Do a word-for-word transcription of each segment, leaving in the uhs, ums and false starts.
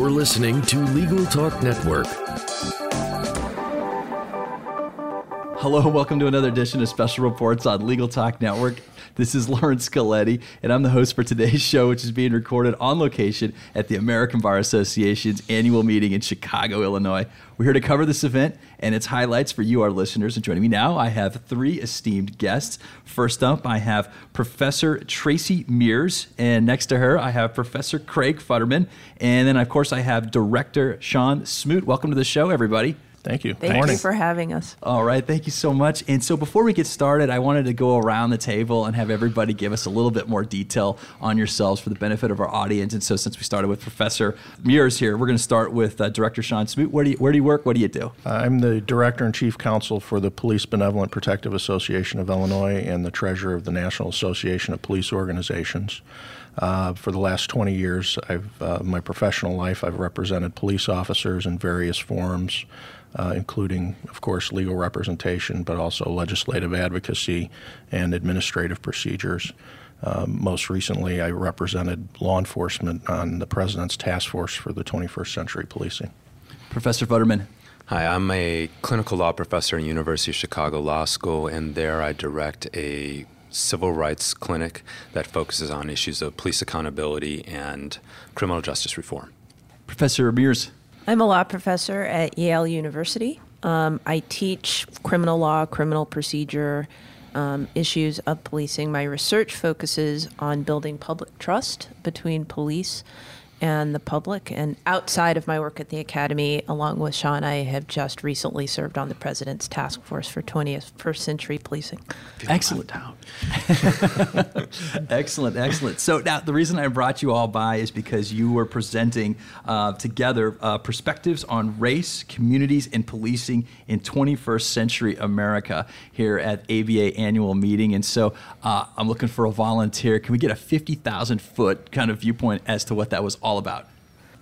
You're listening to Legal Talk Network. Hello, welcome to another edition of Special Reports on Legal Talk Network. This is Lawrence Scoletti, and I'm the host for today's show, which is being recorded on location at the American Bar Association's annual meeting in Chicago, Illinois. We're here to cover this event and its highlights for you, our listeners. And joining me now, I have three esteemed guests. First up, I have Professor Tracey Meares, and next to her, I have Professor Craig Futterman, and then, of course, I have Director Sean Smoot. Welcome to the show, everybody. Thank you. Thank you for having us. All right. Thank you so much. And so before we get started, I wanted to go around the table and have everybody give us a little bit more detail on yourselves for the benefit of our audience. And so since we started with Professor Meares here, we're going to start with uh, Director Sean Smoot. Where do you, where do you work? What do you do? I'm the Director and Chief Counsel for the Police Benevolent Protective Association of Illinois and the Treasurer of the National Association of Police Organizations. Uh, for the last twenty years, I've, uh, my professional life, I've represented police officers in various forms, uh, including, of course, legal representation, but also legislative advocacy and administrative procedures. Uh, most recently, I represented law enforcement on the President's Task Force for the twenty-first century Policing. Professor Futterman. Hi, I'm a clinical law professor at University of Chicago Law School, and there I direct a civil rights clinic that focuses on issues of police accountability and criminal justice reform. Professor Meares. I'm a law professor at Yale University. Um, I teach criminal law, criminal procedure, um, issues of policing. My research focuses on building public trust between police and the public. And outside of my work at the Academy, along with Sean, I have just recently served on the President's Task Force for twenty-first century Policing. Excellent. excellent, excellent. So now the reason I brought you all by is because you were presenting uh, together uh, perspectives on race, communities, and policing in twenty-first century America here at A B A annual meeting. And so uh, I'm looking for a volunteer. Can we get a fifty thousand foot kind of viewpoint as to what that was all all about?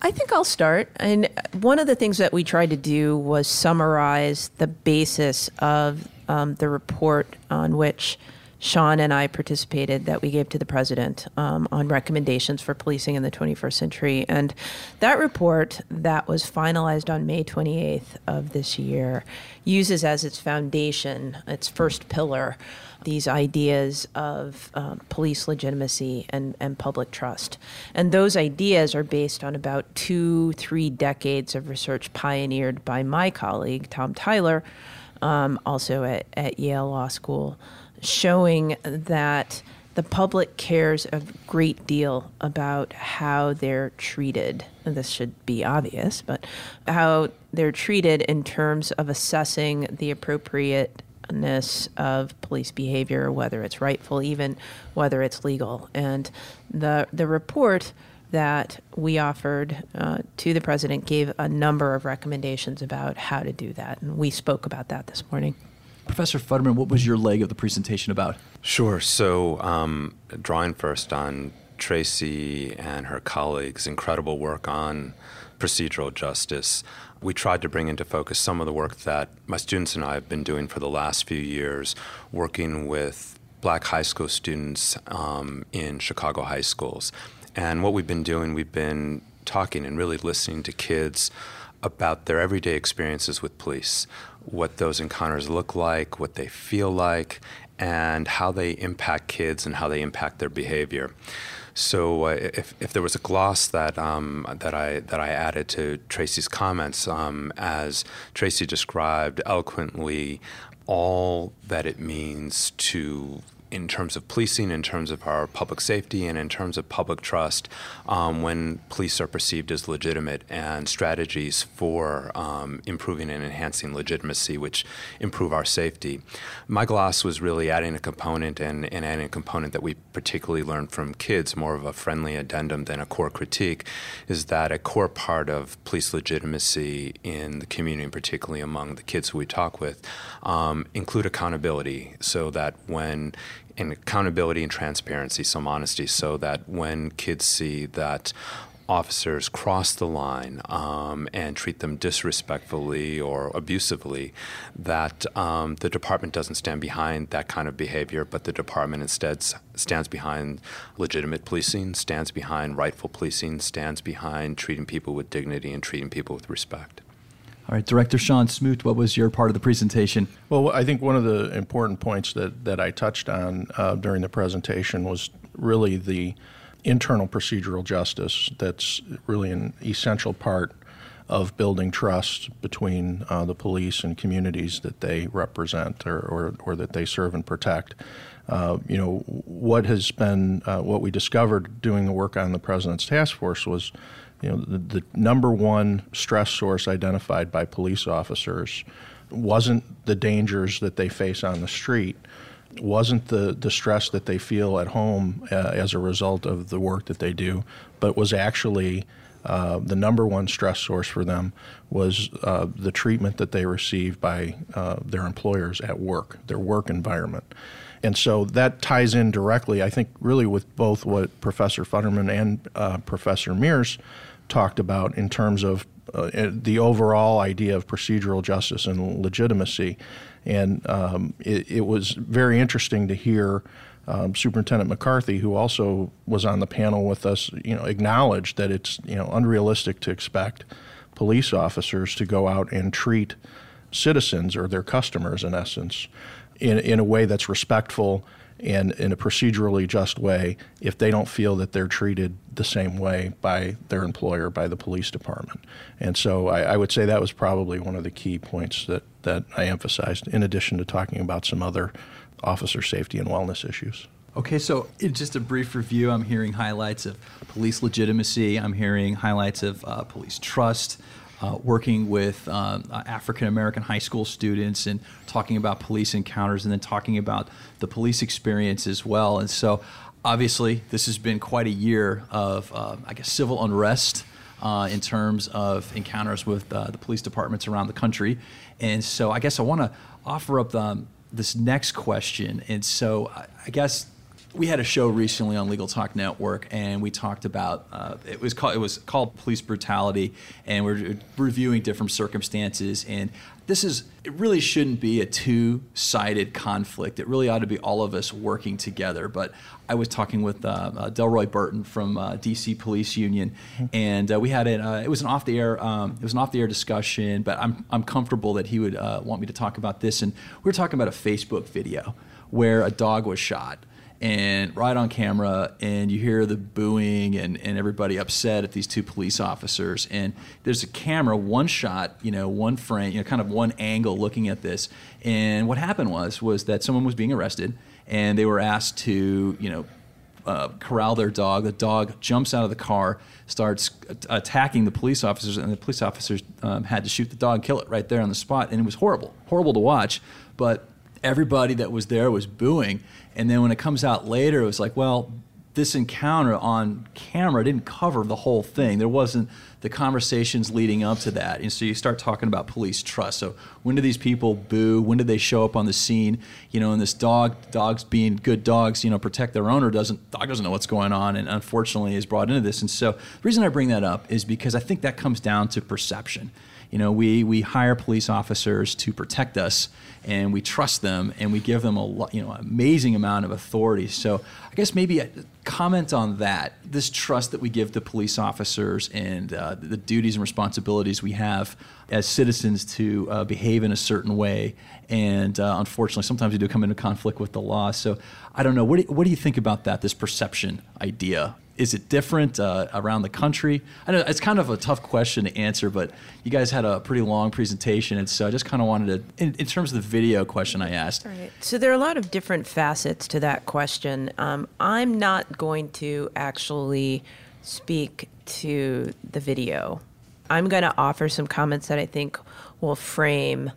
I think I'll start. And one of the things that we tried to do was summarize the basis of um, the report on which Sean and I participated that we gave to the president um, on recommendations for policing in the twenty-first century. And that report that was finalized on May twenty-eighth of this year uses as its foundation, its first pillar, these ideas of um, police legitimacy and, and public trust. And those ideas are based on about two, three decades of research pioneered by my colleague, Tom Tyler, um, also at, at Yale Law School, showing that the public cares a great deal about how they're treated. And this should be obvious, but how they're treated in terms of assessing the appropriate of police behavior, whether it's rightful, even whether it's legal. And the the report that we offered uh, to the president gave a number of recommendations about how to do that. And we spoke about that this morning. Professor Futterman, what was your leg of the presentation about? Sure. So um, drawing first on Tracey and her colleagues' incredible work on procedural justice, we tried to bring into focus some of the work that my students and I have been doing for the last few years, working with black high school students um, in Chicago high schools. And what we've been doing, we've been talking and really listening to kids about their everyday experiences with police, what those encounters look like, what they feel like, and how they impact kids and how they impact their behavior. So uh, if, if there was a gloss that um, that I that I added to Tracey's comments, um, as Tracey described eloquently all that it means to, in terms of policing, in terms of our public safety, and in terms of public trust, um, when police are perceived as legitimate, and strategies for um, improving and enhancing legitimacy, which improve our safety. My gloss was really adding a component, and, and adding a component that we particularly learned from kids, more of a friendly addendum than a core critique, is that a core part of police legitimacy in the community, and particularly among the kids who we talk with, um, include accountability, so that when and accountability and transparency, some honesty, so that when kids see that officers cross the line um, and treat them disrespectfully or abusively, that um, the department doesn't stand behind that kind of behavior, but the department instead stands behind legitimate policing, stands behind rightful policing, stands behind treating people with dignity and treating people with respect. All right, Director Sean Smoot, what was your part of the presentation? Well, I think one of the important points that, that I touched on uh, during the presentation was really the internal procedural justice that's really an essential part of building trust between uh, the police and communities that they represent or, or, or that they serve and protect. Uh, you know, what has been, uh, what we discovered doing the work on the President's Task Force was, you know, the, the number one stress source identified by police officers wasn't the dangers that they face on the street, wasn't the, the stress that they feel at home uh, as a result of the work that they do, but was actually uh, the number one stress source for them was uh, the treatment that they receive by uh, their employers at work, their work environment. And so that ties in directly, I think, really with both what Professor Futterman and uh, Professor Meares talked about in terms of uh, the overall idea of procedural justice and legitimacy. And um, it, it was very interesting to hear um, Superintendent McCarthy, who also was on the panel with us, you know, acknowledge that it's, you know, unrealistic to expect police officers to go out and treat citizens or their customers, in essence, in, in a way that's respectful and in a procedurally just way if they don't feel that they're treated the same way by their employer, by the police department. And so I, I would say that was probably one of the key points that, that I emphasized, in addition to talking about some other officer safety and wellness issues. Okay, so in just a brief review, I'm hearing highlights of police legitimacy. I'm hearing highlights of uh, police trust. Uh, working with uh, African-American high school students and talking about police encounters and then talking about the police experience as well. And so obviously this has been quite a year of, uh, I guess, civil unrest uh, in terms of encounters with uh, the police departments around the country. And so I guess I want to offer up um, this next question. And so I, I guess we had a show recently on Legal Talk Network, and we talked about uh, it was called it was called Police Brutality, and we're reviewing different circumstances. And this is it really shouldn't be a two-sided conflict. It really ought to be all of us working together. But I was talking with uh, uh, Delroy Burton from uh, D C Police Union, and uh, we had an uh, it was an off-the-air um, it was an off-the-air discussion. But I'm I'm comfortable that he would uh, want me to talk about this, and we were talking about a Facebook video where a dog was shot. And right on camera, and you hear the booing and, and everybody upset at these two police officers. And there's a camera, one shot, you know, one frame, you know, kind of one angle looking at this. And what happened was was that someone was being arrested, and they were asked to, you know, uh, corral their dog. The dog jumps out of the car, starts attacking the police officers, and the police officers um, had to shoot the dog, kill it right there on the spot. And it was horrible, horrible to watch, but everybody that was there was booing. And then when it comes out later, it was like, well, this encounter on camera didn't cover the whole thing. There wasn't the conversations leading up to that. And so you start talking about police trust. So when do these people boo? When do they show up on the scene? You know, and this dog, dogs being good dogs, you know, protect their owner, doesn't, dog doesn't know what's going on, and unfortunately is brought into this. And so the reason I bring that up is because I think that comes down to perception. You know, we, we hire police officers to protect us, and we trust them, and we give them a lo- you know, amazing amount of authority. So I guess maybe a comment on that, this trust that we give to police officers and uh, the duties and responsibilities we have as citizens to uh, behave in a certain way. And uh, unfortunately, sometimes we do come into conflict with the law. So I don't know, what do, what do you think about that, this perception idea? Is it different uh, around the country? I know it's kind of a tough question to answer, but you guys had a pretty long presentation, and so I just kind of wanted to, in, in terms of the video question I asked. Right. So there are a lot of different facets to that question. Um, I'm not going to actually speak to the video. I'm going to offer some comments that I think will frame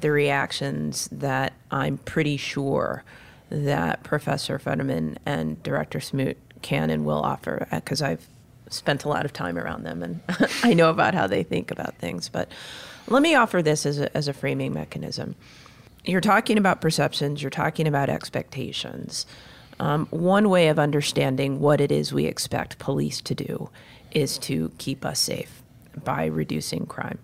the reactions that I'm pretty sure that Professor Futterman and Director Smoot can and will offer, because I've spent a lot of time around them and I know about how they think about things. But let me offer this as a, as a framing mechanism. You're talking about perceptions, you're talking about expectations. Um, one way of understanding what it is we expect police to do is to keep us safe by reducing crime.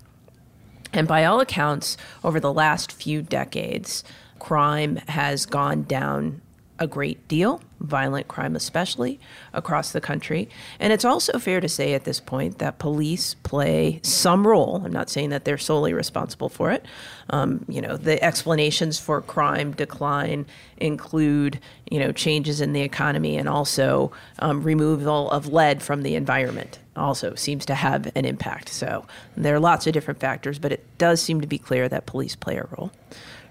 And by all accounts, over the last few decades, crime has gone down a great deal, violent crime especially, across the country. And it's also fair to say at this point that police play some role. I'm not saying that they're solely responsible for it. Um, you know, the explanations for crime decline include, you know, changes in the economy, and also um, removal of lead from the environment also seems to have an impact. So there are lots of different factors, but it does seem to be clear that police play a role.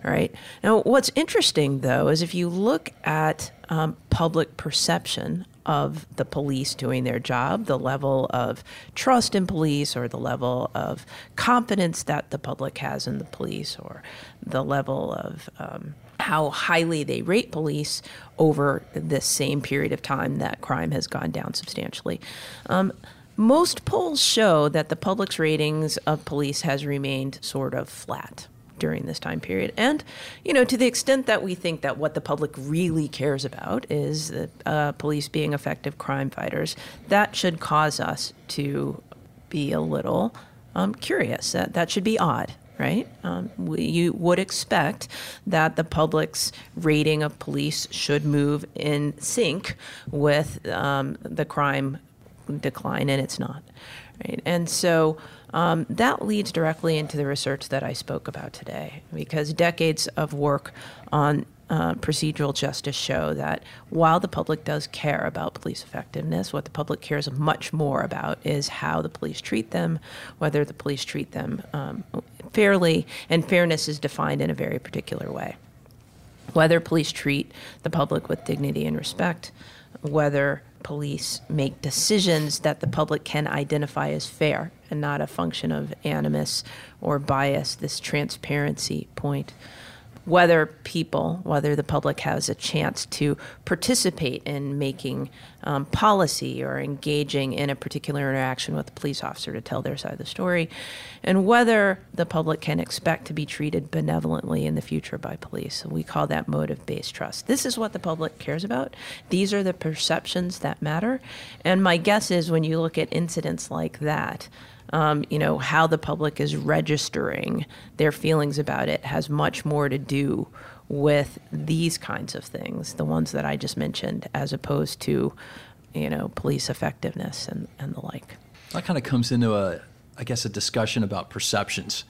All right. Now, what's interesting, though, is if you look at um, public perception of the police doing their job, the level of trust in police, or the level of confidence that the public has in the police, or the level of um, how highly they rate police over this same period of time that crime has gone down substantially. Um, most polls show that the public's ratings of police has remained sort of flat during this time period. And, you know, to the extent that we think that what the public really cares about is uh, police being effective crime fighters, that should cause us to be a little um, curious. That, that should be odd, right? Um, we, you would expect that the public's rating of police should move in sync with um, the crime decline, and it's not. Right? And so Um, that leads directly into the research that I spoke about today, because decades of work on uh, procedural justice show that while the public does care about police effectiveness, what the public cares much more about is how the police treat them, whether the police treat them um, fairly, and fairness is defined in a very particular way. Whether police treat the public with dignity and respect, whether police make decisions that the public can identify as fair and not a function of animus or bias, this transparency point. Whether people, whether the public has a chance to participate in making um, policy or engaging in a particular interaction with a police officer to tell their side of the story, and whether the public can expect to be treated benevolently in the future by police. We call that motive-based trust. This is what the public cares about. These are the perceptions that matter. And my guess is when you look at incidents like that, Um, you know, how the public is registering their feelings about it has much more to do with these kinds of things, the ones that I just mentioned, as opposed to, you know, police effectiveness and, and the like. That kind of comes into a, I guess, a discussion about perceptions,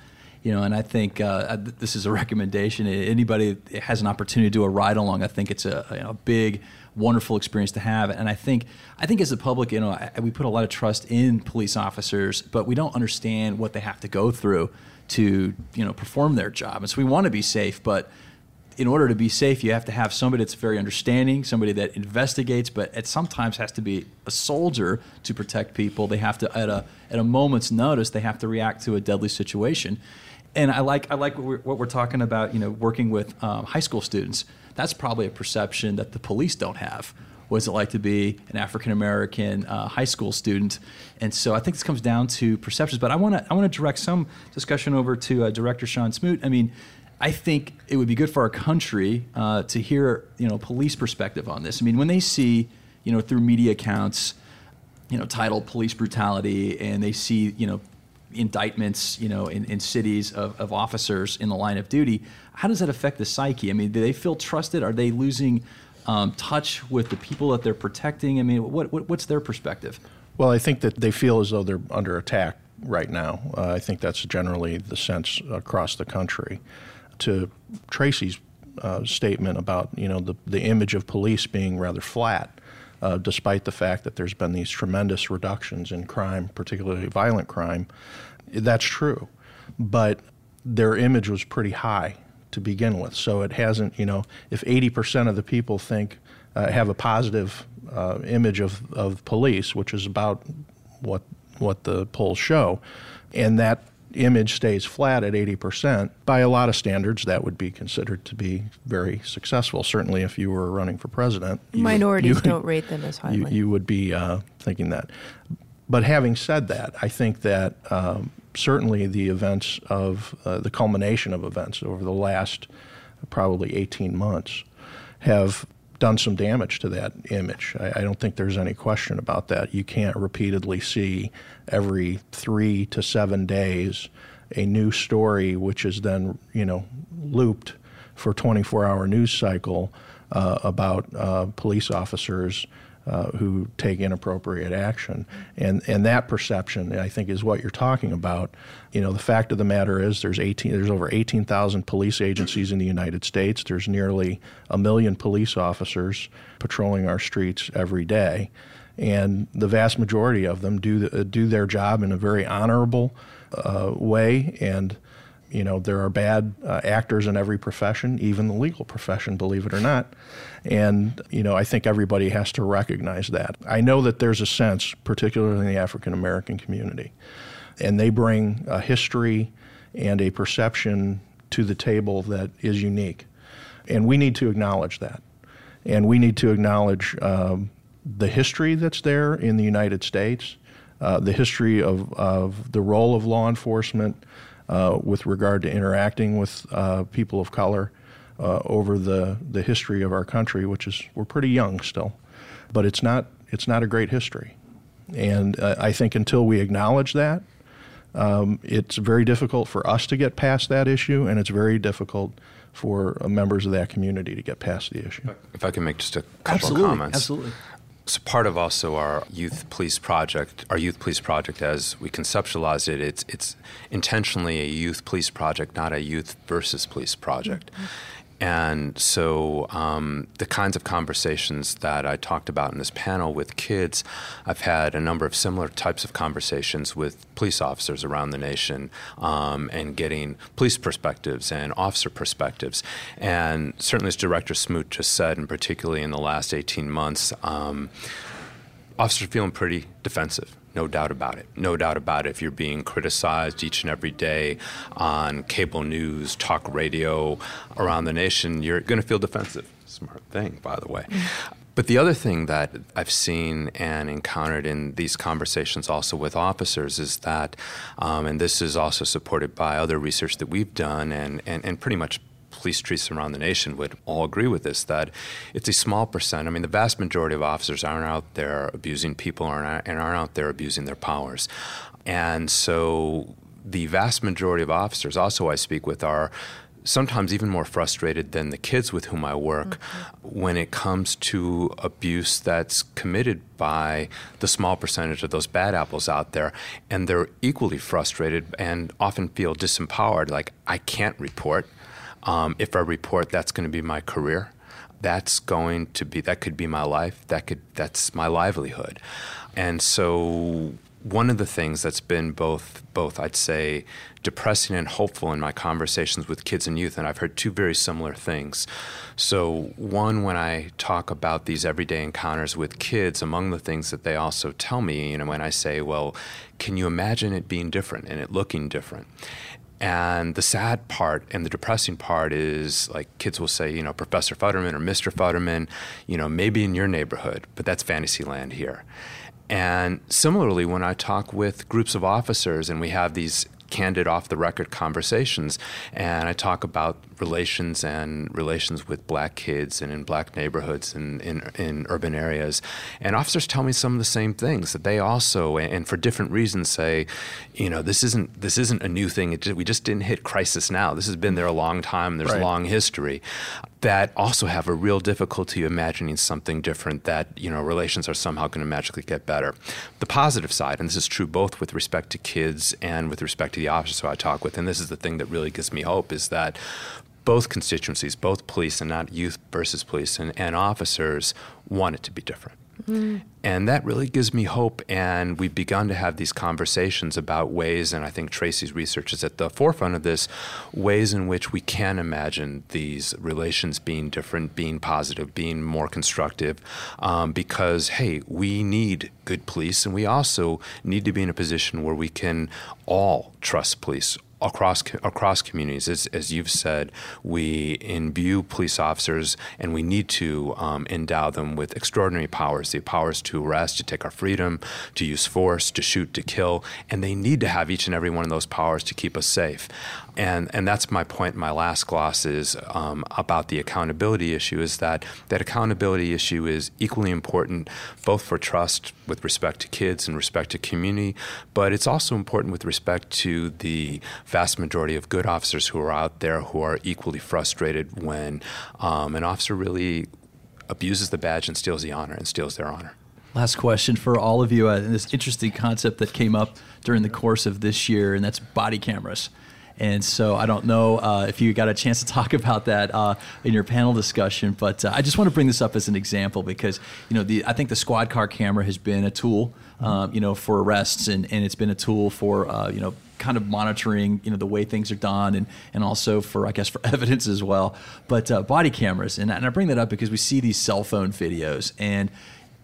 you know, and I think uh, this is a recommendation. Anybody has an opportunity to do a ride along, I think it's a, you know, a big, wonderful experience to have. And I think I think as the public, you know, I, we put a lot of trust in police officers, but we don't understand what they have to go through to, you know, perform their job. And so we want to be safe, but in order to be safe, you have to have somebody that's very understanding, somebody that investigates, but it sometimes has to be a soldier to protect people. They have to, at a at a moment's notice, they have to react to a deadly situation. And I like I like what we're, what we're talking about, you know, working with um, high school students. That's probably a perception that the police don't have. What is it like to be an African-American uh, high school student? And so I think this comes down to perceptions. But I want to I want to direct some discussion over to uh, Director Sean Smoot. I mean, I think it would be good for our country uh, to hear, you know, police perspective on this. I mean, when they see, you know, through media accounts, you know, titled police brutality, and they see, you know, indictments, you know, in, in cities of, of officers in the line of duty, how does that affect the psyche? I mean, do they feel trusted? Are they losing um, touch with the people that they're protecting? I mean, what, what what's their perspective? Well, I think that they feel as though they're under attack right now. Uh, I think that's generally the sense across the country. To Tracey's uh, statement about, you know, the, the image of police being rather flat, Uh, despite the fact that there's been these tremendous reductions in crime, particularly violent crime, that's true. But their image was pretty high to begin with. So it hasn't, you know, if eighty percent of the people think, uh, have a positive uh, image of, of police, which is about what, what the polls show, and that image stays flat at eighty percent, by a lot of standards, that would be considered to be very successful. Certainly, if you were running for president, you, minorities you, don't rate them as highly. You, you would be uh, thinking that. But having said that, I think that um, certainly the events of uh, the culmination of events over the last probably eighteen months have done some damage to that image. I, I don't think there's any question about that. You can't repeatedly see every three to seven days a new story, which is then, you know, looped for twenty-four hour news cycle uh, about uh, police officers uh, who take inappropriate action. And and that perception, I think, is what you're talking about. You know, the fact of the matter is there's eighteen there's over eighteen thousand police agencies in the United States. There's nearly a million police officers patrolling our streets every day. And the vast majority of them do the, do their job in a very honorable uh, way. And you know, there are bad uh, actors in every profession, even the legal profession, believe it or not. And, you know, I think everybody has to recognize that. I know that there's a sense, particularly in the African-American community, and they bring a history and a perception to the table that is unique. And we need to acknowledge that. And we need to acknowledge um, the history that's there in the United States, uh, the history of, of the role of law enforcement, Uh, with regard to interacting with uh, people of color uh, over the, the history of our country, which is, we're pretty young still, but it's not, it's not a great history. And uh, I think until we acknowledge that, um, it's very difficult for us to get past that issue, and it's very difficult for uh, members of that community to get past the issue. If I can make just a couple absolutely, of comments. Absolutely. So part of also our youth police project, our youth police project as we conceptualized it, it's it's intentionally a youth police project, not a youth versus police project. Mm-hmm. And so um, the kinds of conversations that I talked about in this panel with kids, I've had a number of similar types of conversations with police officers around the nation um, and getting police perspectives and officer perspectives. And certainly as Director Smoot just said, and particularly in the last eighteen months, um, officers are feeling pretty defensive. No doubt about it. No doubt about it. If you're being criticized each and every day on cable news, talk radio, around the nation, you're going to feel defensive. Smart thing, by the way. But the other thing that I've seen and encountered in these conversations also with officers is that, um, and this is also supported by other research that we've done, and, and, and pretty much police chiefs around the nation would all agree with this, that it's a small percent. I mean, the vast majority of officers aren't out there abusing people and aren't out there abusing their powers. And so the vast majority of officers also I speak with are sometimes even more frustrated than the kids with whom I work mm-hmm. when it comes to abuse that's committed by the small percentage of those bad apples out there. And they're equally frustrated and often feel disempowered, like, I can't report. Um, if I report, that's going to be my career. That's going to be, that could be my life. That could, that's my livelihood. And so one of the things that's been both, both I'd say, depressing and hopeful in my conversations with kids and youth, and I've heard two very similar things. So one, when I talk about these everyday encounters with kids, among the things that they also tell me, you know, when I say, well, can you imagine it being different and it looking different? And the sad part and the depressing part is, like, kids will say, you know, Professor Futterman or Mister Futterman, you know, maybe in your neighborhood, but that's fantasy land here. And similarly, when I talk with groups of officers and we have these candid off-the-record conversations, and I talk about relations and relations with black kids and in black neighborhoods and in, in urban areas. And officers tell me some of the same things, that they also, and for different reasons, say, you know, this isn't this isn't a new thing. It just, we just didn't hit crisis now. This has been there a long time. There's right. a long history. That also have a real difficulty imagining something different, that, you know, relations are somehow going to magically get better. The positive side, and this is true both with respect to kids and with respect to the officers who I talk with, and this is the thing that really gives me hope, is that both constituencies, both police and not youth versus police and, and officers, want it to be different. Mm. And that really gives me hope, and we've begun to have these conversations about ways, and I think Tracey's research is at the forefront of this, ways in which we can imagine these relations being different, being positive, being more constructive, um, because, hey, we need good police, and we also need to be in a position where we can all trust police, across across communities. As, as you've said, we imbue police officers, and we need to um, endow them with extraordinary powers, the powers to arrest, to take our freedom, to use force, to shoot, to kill, and they need to have each and every one of those powers to keep us safe. And and that's my point in my last gloss is um, about the accountability issue, is that that accountability issue is equally important both for trust with respect to kids and respect to community, but it's also important with respect to the vast majority of good officers who are out there who are equally frustrated when um, an officer really abuses the badge and steals the honor and steals their honor. Last question for all of you. Uh, this interesting concept that came up during the course of this year, and that's body cameras. And so I don't know uh, if you got a chance to talk about that uh, in your panel discussion, but uh, I just want to bring this up as an example because, you know, the, I think the squad car camera has been a tool, um, you know, for arrests, and, and it's been a tool for, uh, you know, kind of monitoring, you know, the way things are done, and, and also for, I guess, for evidence as well. But uh, body cameras, and, and I bring that up because we see these cell phone videos, and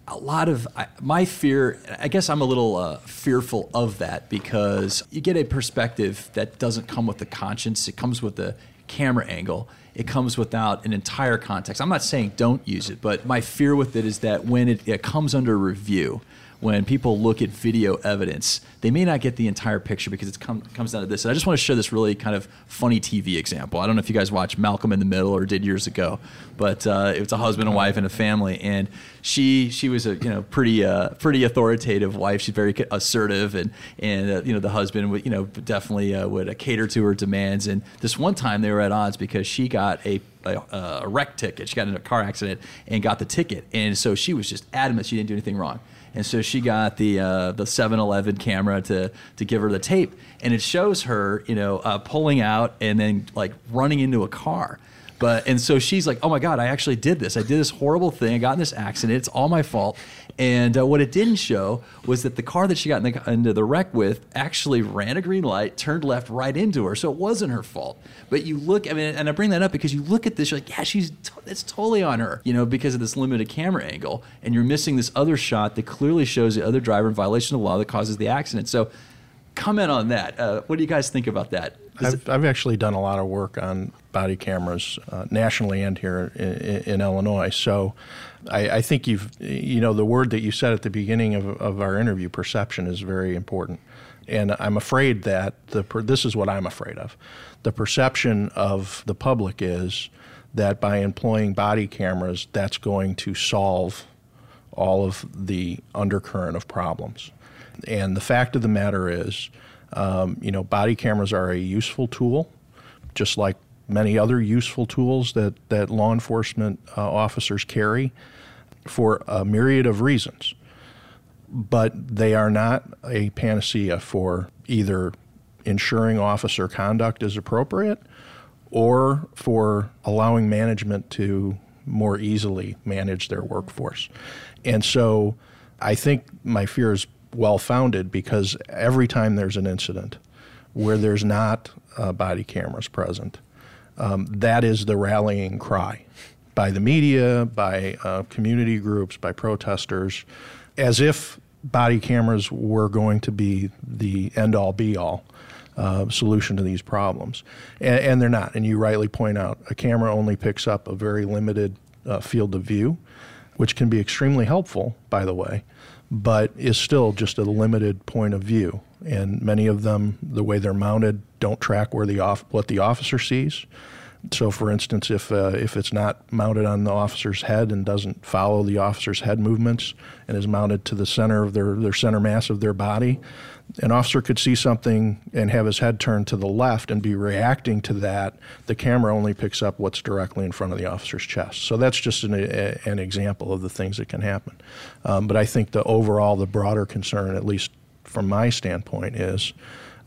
a lot of I, my fear, I guess I'm a little uh, fearful of that because you get a perspective that doesn't come with the conscience. It comes with the camera angle. It comes without an entire context. I'm not saying don't use it, but my fear with it is that when it, it comes under review, when people look at video evidence, they may not get the entire picture because it come, comes down to this. And I just want to share this really kind of funny T V example. I don't know if you guys watched Malcolm in the Middle or did years ago, but uh, it was a husband and wife and a family. And she she was a you know pretty uh, pretty authoritative wife. She's very assertive, and and uh, you know the husband would you know definitely uh, would uh, cater to her demands. And this one time they were at odds because she got a a, a wreck ticket. She got in a car accident and got the ticket. And so she was just adamant she didn't do anything wrong. And so she got the uh, the seven eleven camera to to give her the tape, and it shows her, you know, uh, pulling out and then like running into a car. But and so she's like, oh my God, I actually did this. I did this horrible thing. I got in this accident. It's all my fault. And uh, what it didn't show was that the car that she got in the, into the wreck with actually ran a green light, turned left right into her. So it wasn't her fault. But you look, I mean, and I bring that up because you look at this, you're like, yeah, she's, t- it's totally on her, you know, because of this limited camera angle. And you're missing this other shot that clearly shows the other driver in violation of the law that causes the accident. So comment on that. Uh, what do you guys think about that? I've, it- I've actually done a lot of work on body cameras uh, nationally and here in, in Illinois. So I, I think you've, you know, the word that you said at the beginning of, of our interview, perception, is very important. And I'm afraid that the per, this is what I'm afraid of. The perception of the public is that by employing body cameras, that's going to solve all of the undercurrent of problems. And the fact of the matter is, um, you know, body cameras are a useful tool, just like many other useful tools that, that law enforcement uh, officers carry for a myriad of reasons. But they are not a panacea for either ensuring officer conduct is appropriate or for allowing management to more easily manage their workforce. And so I think my fear is well-founded because every time there's an incident where there's not uh, body cameras present, um, that is the rallying cry by the media, by uh, community groups, by protesters, as if body cameras were going to be the end-all, be-all uh, solution to these problems. And, and they're not. And you rightly point out, a camera only picks up a very limited uh, field of view, which can be extremely helpful, by the way, but is still just a limited point of view. And many of them, the way they're mounted, don't track where the off, what the officer sees. So, for instance, if uh, if it's not mounted on the officer's head and doesn't follow the officer's head movements and is mounted to the center of their, their center mass of their body, an officer could see something and have his head turned to the left and be reacting to that. The camera only picks up what's directly in front of the officer's chest. So that's just an, a, an example of the things that can happen. Um, but I think the overall, the broader concern, at least from my standpoint, is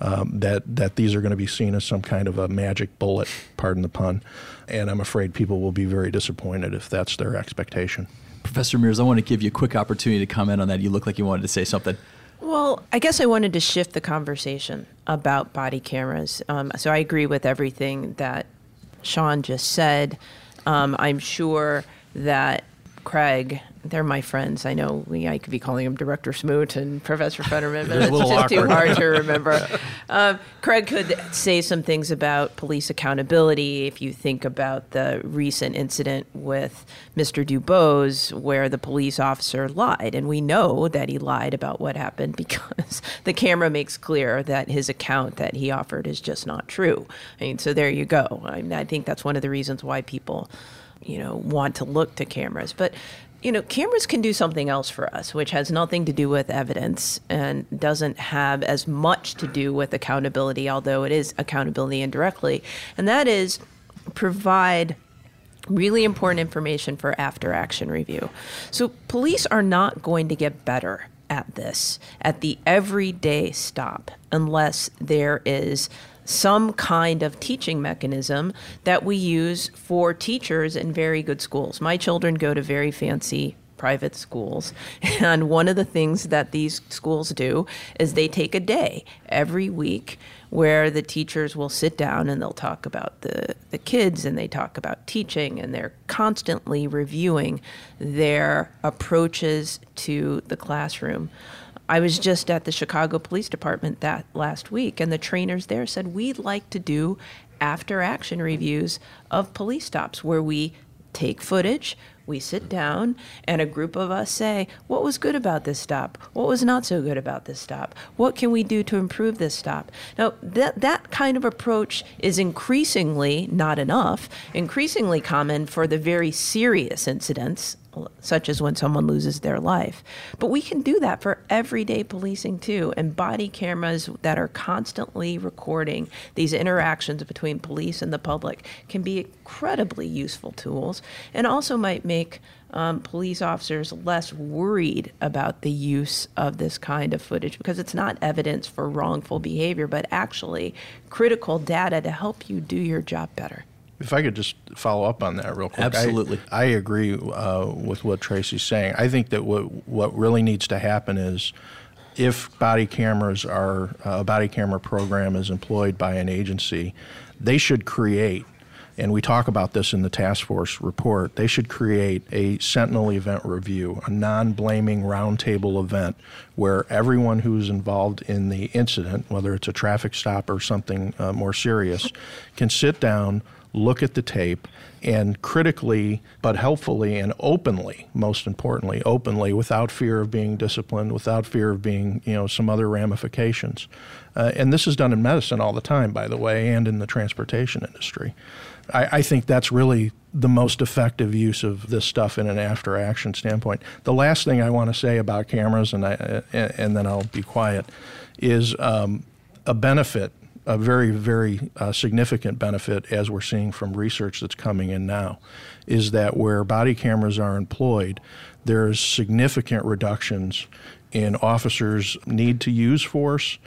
Um, that, that these are going to be seen as some kind of a magic bullet, pardon the pun, and I'm afraid people will be very disappointed if that's their expectation. Professor Meares, I want to give you a quick opportunity to comment on that. You look like you wanted to say something. Well, I guess I wanted to shift the conversation about body cameras. Um, so I agree with everything that Sean just said. Um, I'm sure that Craig. They're my friends. I know we, I could be calling him Director Smoot and Professor Futterman, but it's just awkward. Too hard to remember. um, Craig could say some things about police accountability. If you think about the recent incident with Mister DuBose, where the police officer lied, and we know that he lied about what happened because the camera makes clear that his account that he offered is just not true. I mean, so there you go. I, mean, I think that's one of the reasons why people, you know, want to look to cameras. But, you know, cameras can do something else for us, which has nothing to do with evidence and doesn't have as much to do with accountability, although it is accountability indirectly. And that is provide really important information for after action review. So police are not going to get better at this, at the everyday stop, unless there is some kind of teaching mechanism that we use for teachers in very good schools. My children go to very fancy private schools, and one of the things that these schools do is they take a day every week where the teachers will sit down and they'll talk about the, the kids and they talk about teaching, and they're constantly reviewing their approaches to the classroom. I was just at the Chicago Police Department that last week, and the trainers there said, we'd like to do after action reviews of police stops where we take footage, we sit down, and a group of us say, what was good about this stop? What was not so good about this stop? What can we do to improve this stop? Now, that that kind of approach is increasingly, not enough, increasingly common for the very serious incidents, such as when someone loses their life. But we can do that for everyday policing too, and body cameras that are constantly recording these interactions between police and the public can be incredibly useful tools, and also might make um, police officers less worried about the use of this kind of footage, because it's not evidence for wrongful behavior, but actually critical data to help you do your job better. If I could just follow up on that real quick. Absolutely. I, I agree uh, with what Tracy's saying. I think that what what really needs to happen is, if body cameras are, uh, a body camera program is employed by an agency, they should create, and we talk about this in the task force report, they should create a sentinel event review, a non-blaming roundtable event where everyone who's involved in the incident, whether it's a traffic stop or something uh, more serious, can sit down, look at the tape, and critically but helpfully and openly, most importantly, openly, without fear of being disciplined, without fear of being, you know, some other ramifications. Uh, and this is done in medicine all the time, by the way, and in the transportation industry. I, I think that's really the most effective use of this stuff in an after-action standpoint. The last thing I want to say about cameras, and, I, and, and then I'll be quiet, is um, a benefit a very, very uh, significant benefit, as we're seeing from research that's coming in now, is that where body cameras are employed, there's significant reductions in officers' need to use force,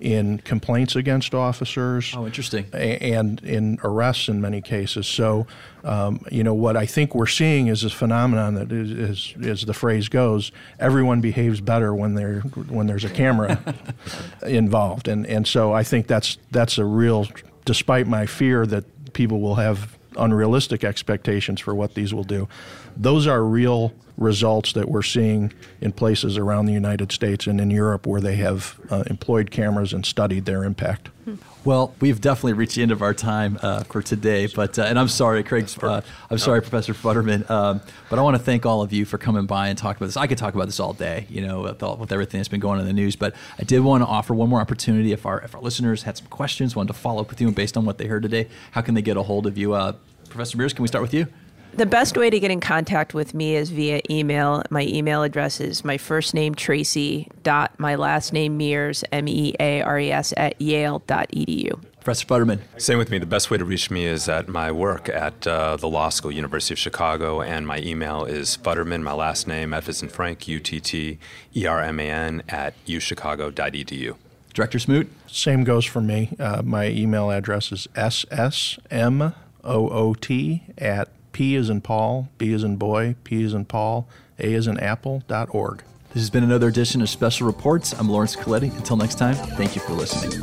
in complaints against officers. Oh, interesting. And in arrests in many cases. So, um, you know, what I think we're seeing is this phenomenon that is, is, as the phrase goes, everyone behaves better when there when there's a camera involved. And and so I think that's that's a real, despite my fear that people will have unrealistic expectations for what these will do, those are real results that we're seeing in places around the United States and in Europe where they have uh, employed cameras and studied their impact. Well, we've definitely reached the end of our time uh, for today, but uh, and I'm sorry, Craig, uh, I'm sorry, no. Professor Futterman, um, but I want to thank all of you for coming by and talking about this. I could talk about this all day, you know, with, all, with everything that's been going on in the news, but I did want to offer one more opportunity. If our, if our listeners had some questions, wanted to follow up with you based on what they heard today, how can they get a hold of you? Uh, Professor Meares, can we start with you? The best way to get in contact with me is via email. My email address is my first name, Tracy, dot my last name, Meares, M E A R E S, at yale dot e d u. Professor Futterman. Same with me. The best way to reach me is at my work at uh, the law school, University of Chicago, and my email is Futterman, my last name, F as in Frank, U T T E R M A N, at u chicago dot e d u. Director Smoot? Same goes for me. Uh, my email address is S S M O O T at P as in Paul, B as in boy, P as in Paul, A as in apple, dot org. This has been another edition of Special Reports. I'm Lawrence Scoletti. Until next time, thank you for listening.